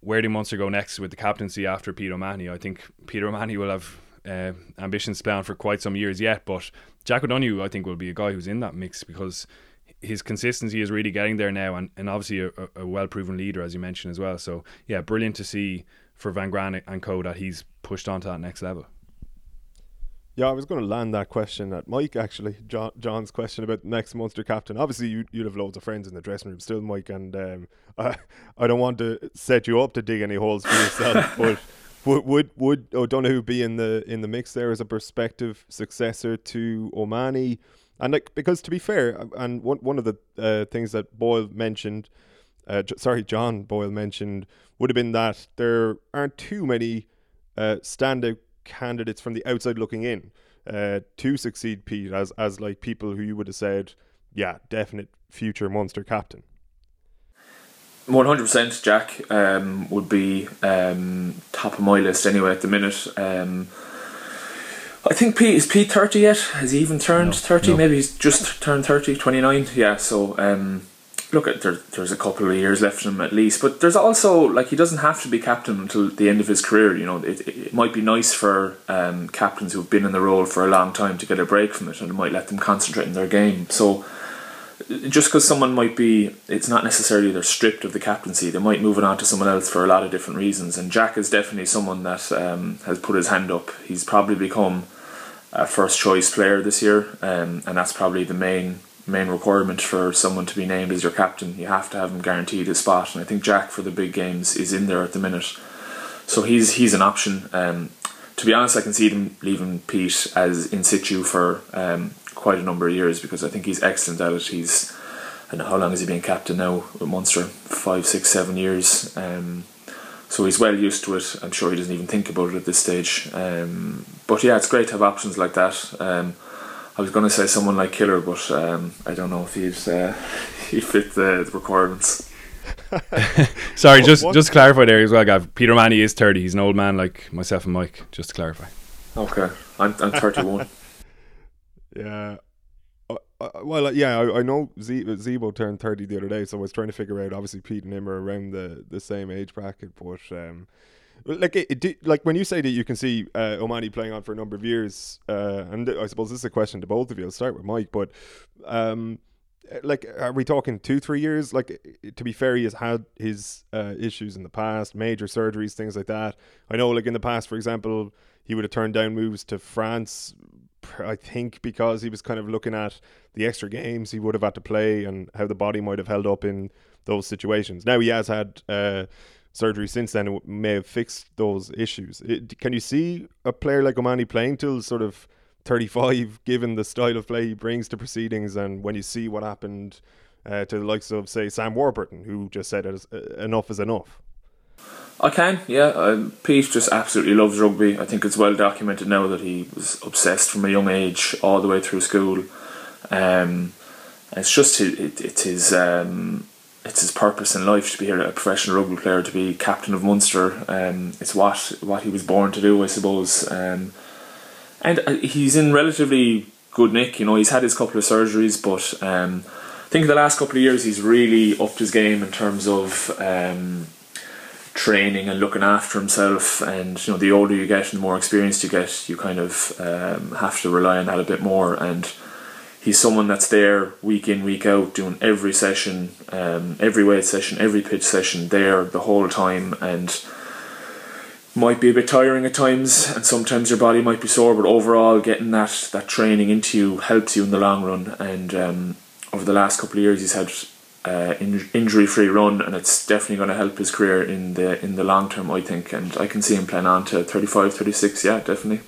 where do Munster go next with the captaincy after Peter O'Mahony. I think Peter O'Mahony will have ambitions spanned for quite some years yet, but Jack O'Donoghue I think will be a guy who's in that mix, because his consistency is really getting there now, and obviously a well-proven leader, as you mentioned as well. So yeah, brilliant to see for Van Graan and co that he's pushed on to that next level. Yeah, I was going to land that question at Mike, actually. John's question about the next Munster captain. Obviously, you'll have loads of friends in the dressing room still, Mike, and I don't want to set you up to dig any holes for yourself, but would O'Donoghue be in the mix there as a prospective successor to O'Mahony? And like, because to be fair, and one of the things that John Boyle mentioned would have been that there aren't too many standout candidates from the outside looking in to succeed Pete as like people who you would have said, yeah, definite future Munster captain. 100% Jack would be top of my list anyway at the minute. I think Pete, is Pete 30 yet? Has he even turned 30? No. Maybe he's just turned 30, 29. Yeah, so look, there's a couple of years left in him at least, but there's also, like, he doesn't have to be captain until the end of his career. You know, it might be nice for captains who've been in the role for a long time to get a break from it, and it might let them concentrate on their game. So just because someone might be, it's not necessarily they're stripped of the captaincy, they might move it on to someone else for a lot of different reasons. And Jack is definitely someone that has put his hand up. He's probably become a first choice player this year, and that's probably the main requirement for someone to be named as your captain. You have to have him guaranteed his spot, and I think Jack for the big games is in there at the minute, so he's an option. To be honest, I can see them leaving Pete as in situ for quite a number of years, because I think he's excellent at it. I don't know how long has he been captain now with Munster, 5, 6, 7 years, so he's well used to it. I'm sure he doesn't even think about it at this stage, but yeah, it's great to have options like that. I was going to say someone like Killer, but I don't know if he fit the requirements. Sorry, just to clarify there as well, Gav. Peter O'Mahony is 30. He's an old man like myself and Mike. Just to clarify. Okay, I'm 31. Yeah. Well, yeah, I know Zebo turned 30 the other day, so I was trying to figure out. Obviously, Pete and him are around the same age bracket, but like when you say that you can see O'Mahony playing on for a number of years, and I suppose this is a question to both of you. I'll start with Mike, but like, are we talking 2-3 years? Like, to be fair, he has had his issues in the past, major surgeries, things like that. I know, like in the past, for example, he would have turned down moves to France. I think because he was kind of looking at the extra games he would have had to play and how the body might have held up in those situations. Now he has had surgery since then, and may have fixed those issues. Can you see a player like O'Mahony playing till sort of 35, given the style of play he brings to proceedings? And when you see what happened to the likes of, say, Sam Warburton, who just said enough is enough. I can, yeah. Pete just absolutely loves rugby. I think it's well documented now that he was obsessed from a young age all the way through school. It's just it's his purpose in life to be a professional rugby player, to be captain of Munster. It's what he was born to do, I suppose. And he's in relatively good nick. You know, he's had his couple of surgeries, but I think the last couple of years he's really upped his game in terms of training and looking after himself. And you know, the older you get and the more experienced you get, you kind of have to rely on that a bit more. And he's someone that's there week in, week out, doing every session, every weight session, every pitch session, there the whole time. And might be a bit tiring at times, and sometimes your body might be sore, but overall getting that training into you helps you in the long run. And over the last couple of years he's had injury-free run, and it's definitely going to help his career in the long term, I think. And I can see him playing on to 35, 36, yeah, definitely.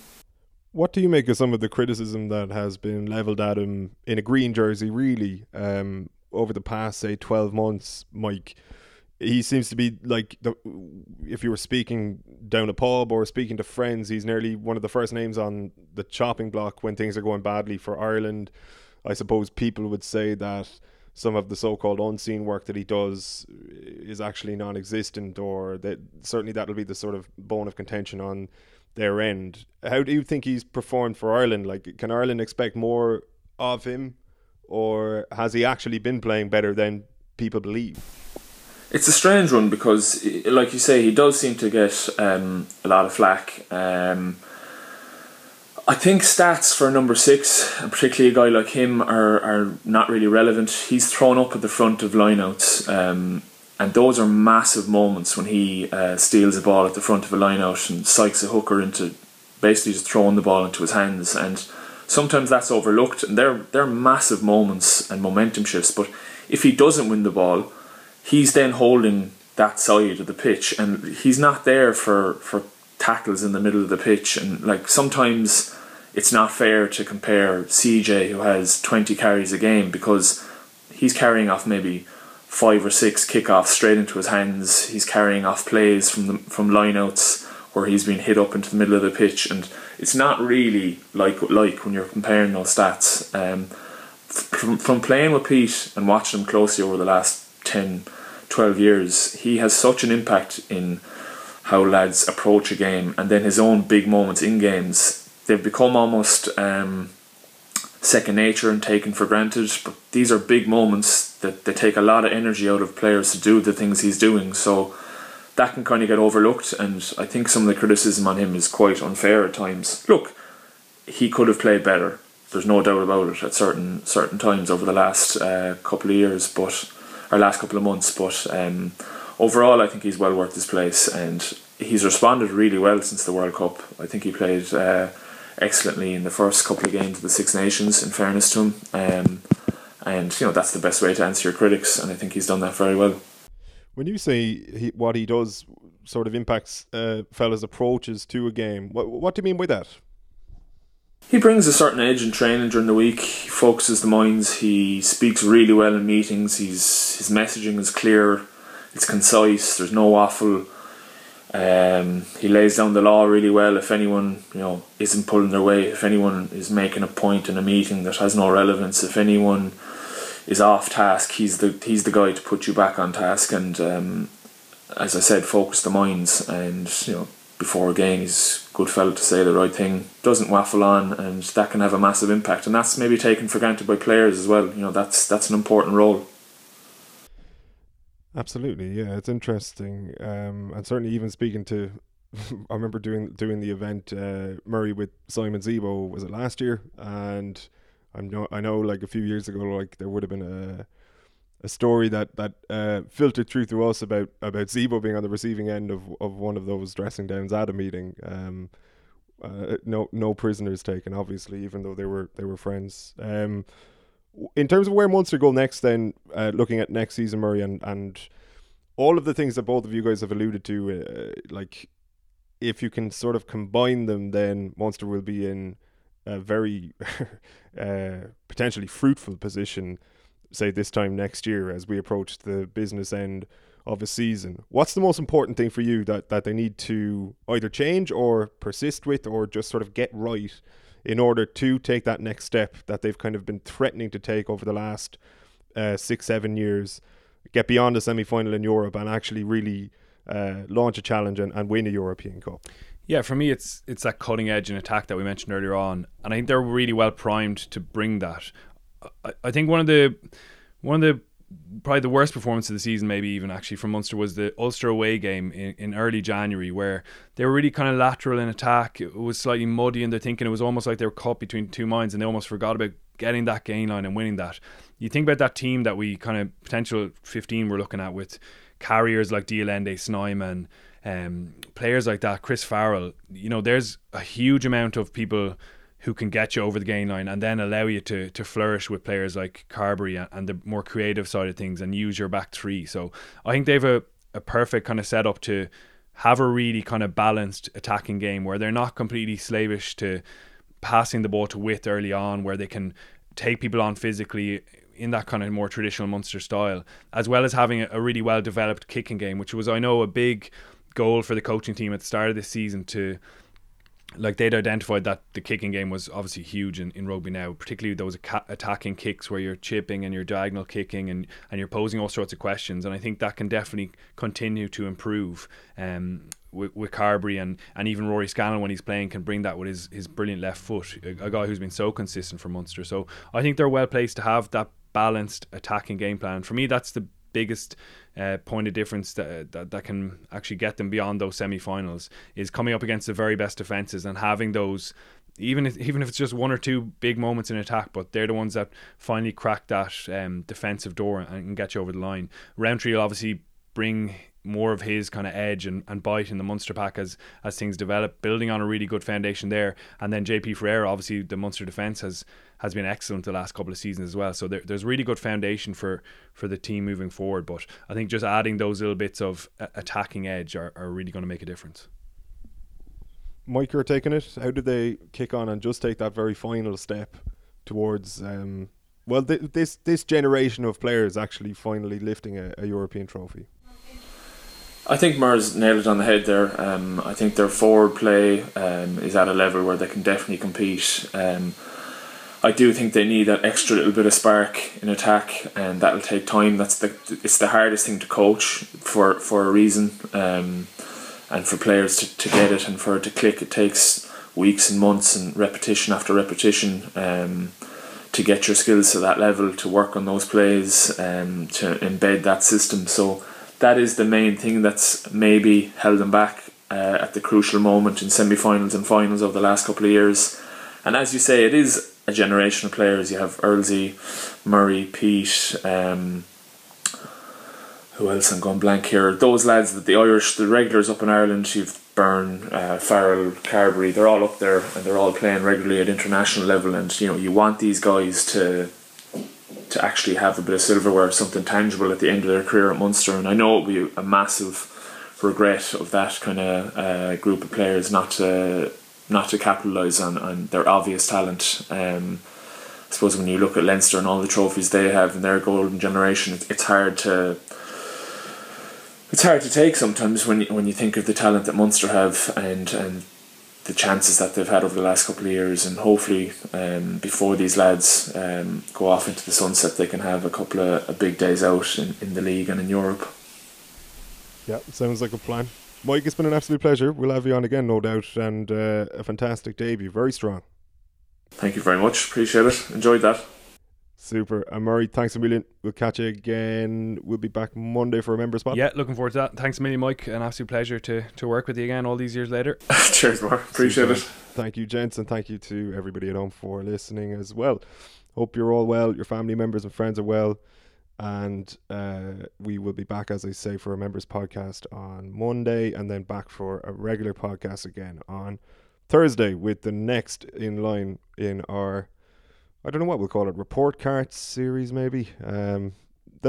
What do you make of some of the criticism that has been levelled at him in a green jersey, really, over the past, say, 12 months, Mike? He seems to be like, if you were speaking down a pub or speaking to friends, he's nearly one of the first names on the chopping block when things are going badly for Ireland. I suppose people would say that some of the so-called unseen work that he does is actually non-existent, or that certainly that'll be the sort of bone of contention on their end. How do you think he's performed for Ireland? Like, can Ireland expect more of him, or has he actually been playing better than people believe? It's a strange one because, like you say, he does seem to get a lot of flack. I think stats for number 6, and particularly a guy like him, are not really relevant. He's thrown up at the front of lineouts, and those are massive moments when he steals a ball at the front of a lineout and psychs a hooker into basically just throwing the ball into his hands. And sometimes that's overlooked, and they're massive moments and momentum shifts. But if he doesn't win the ball, he's then holding that side of the pitch, and he's not there for tackles in the middle of the pitch. And like, sometimes it's not fair to compare CJ, who has 20 carries a game, because he's carrying off maybe 5 or 6 kickoffs straight into his hands. He's carrying off plays from lineouts where he's been hit up into the middle of the pitch, and it's not really like when you're comparing those stats. From playing with Pete and watching him closely over the last 10-12 years, he has such an impact in how lads approach a game, and then his own big moments in games. They've become almost second nature and taken for granted, but these are big moments that they take a lot of energy out of players to do the things he's doing, so that can kind of get overlooked. And I think some of the criticism on him is quite unfair at times. Look, he could have played better, there's no doubt about it, at certain times over the last couple of years, last couple of months, but overall, I think he's well worth his place, and he's responded really well since the World Cup. I think he played excellently in the first couple of games of the Six Nations, in fairness to him. And you know, that's the best way to answer your critics, and I think he's done that very well. When you say what he does sort of impacts fellas' approaches to a game, what do you mean by that? He brings a certain edge in training during the week. He focuses the minds. He speaks really well in meetings. His messaging is clear. It's concise, there's no waffle. He lays down the law really well. If anyone, you know, isn't pulling their weight, if anyone is making a point in a meeting that has no relevance, if anyone is off task, he's the guy to put you back on task. And as I said, focus the minds. And you know, before a game, he's a good fella to say the right thing. Doesn't waffle on, and that can have a massive impact. And that's maybe taken for granted by players as well. You know, that's an important role. Absolutely, yeah, it's interesting, and certainly even speaking to, I remember doing the event Murray with Simon Zebo, was it last year? And I know like a few years ago, like there would have been a story that filtered through to us about Zebo being on the receiving end of one of those dressing downs at a meeting. No prisoners taken, obviously, even though they were friends. In terms of where Munster go next then, looking at next season, Murray, and all of the things that both of you guys have alluded to, like if you can sort of combine them, then Munster will be in a very potentially fruitful position, say this time next year as we approach the business end of a season. What's the most important thing for you that they need to either change or persist with or just sort of get right in order to take that next step that they've kind of been threatening to take over the last 6-7 years, get beyond the semi-final in Europe and actually really launch a challenge and win a European Cup? Yeah, for me it's that cutting edge in attack that we mentioned earlier on, and I think they're really well primed to bring that. I think one of the probably the worst performance of the season, maybe even actually from Munster, was the Ulster away game in early January, where they were really kind of lateral in attack. It was slightly muddy in their thinking. It was almost like they were caught between two minds, and they almost forgot about getting that gain line and winning that. You think about that team that we kind of potential 15 we're looking at, with carriers like De Allende, Snyman, players like that, Chris Farrell. You know, there's a huge amount of people who can get you over the gain line and then allow you to flourish with players like Carbery and the more creative side of things and use your back three. So I think they've a perfect kind of setup to have a really kind of balanced attacking game where they're not completely slavish to passing the ball to width early on, where they can take people on physically in that kind of more traditional Munster style, as well as having a really well-developed kicking game, which was, I know, a big goal for the coaching team at the start of this season to... Like, they'd identified that the kicking game was obviously huge in rugby now, particularly those attacking kicks where you're chipping and you're diagonal kicking and you're posing all sorts of questions. And I think that can definitely continue to improve with Carbery and even Rory Scannell when he's playing can bring that with his brilliant left foot, a guy who's been so consistent for Munster. So I think they're well placed to have that balanced attacking game plan. For me, that's the biggest point of difference that can actually get them beyond those semi-finals, is coming up against the very best defenses and having those, even if it's just one or two big moments in attack, but they're the ones that finally crack that defensive door and get you over the line. Roundtree will obviously bring more of his kind of edge and bite in the Munster pack as things develop, building on a really good foundation there. And then JP Ferreira, obviously the Munster defence has been excellent the last couple of seasons as well. So there's really good foundation for the team moving forward. But I think just adding those little bits of attacking edge are really going to make a difference. Mike, you're taking it. How did they kick on and just take that very final step towards... well, this generation of players actually finally lifting a European trophy? I think Murray's nailed it on the head there. I think their forward play is at a level where they can definitely compete. I do think they need that extra little bit of spark in attack, and that'll take time. It's the hardest thing to coach for a reason, and for players to get it and for it to click. It takes weeks and months and repetition after repetition to get your skills to that level, to work on those plays, to embed that system. So that is the main thing that's maybe held them back at the crucial moment in semi-finals and finals over the last couple of years. And as you say, it is a generation of players. You have Earlsey, Murray, Pete, who else? I'm going blank here. Those lads that the Irish, the regulars up in Ireland, you've Byrne, Farrell, Carbery, they're all up there and they're all playing regularly at international level. And you know, you want these guys to actually have a bit of silverware, something tangible at the end of their career at Munster. And I know it would be a massive regret of that kind of group of players not to capitalise on their obvious talent. I suppose when you look at Leinster and all the trophies they have in their golden generation, it's hard to it's hard to take sometimes when you think of the talent that Munster have and the chances that they've had over the last couple of years, and hopefully before these lads go off into the sunset, they can have a couple of big days out in the league and in Europe. Yeah, sounds like a plan. Mike, it's been an absolute pleasure. We'll have you on again, no doubt, and a fantastic debut, very strong. Thank you very much, appreciate it, enjoyed that. Super. And Murray, thanks a million. We'll catch you again. We'll be back Monday for a member spot. Yeah, looking forward to that. Thanks a million, Mike. An absolute pleasure to work with you again all these years later. Cheers, Mark. Appreciate it. Thank you, gents, and thank you to everybody at home for listening as well. Hope you're all well, your family members and friends are well, and we will be back, as I say, for a members podcast on Monday, and then back for a regular podcast again on Thursday with the next in line in our, I don't know what we'll call it, report card series maybe. The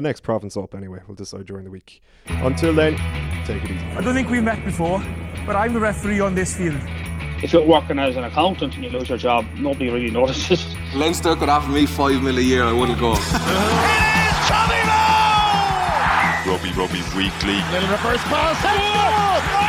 next province up anyway, we'll decide during the week. Until then, take it easy. I don't think we've met before, but I'm the referee on this field. If you're working as an accountant and you lose your job, nobody really notices. Leinster could offer me 5 million a year, I wouldn't go. It is Tommy Moe! Rugby Weekly. Little reverse pass.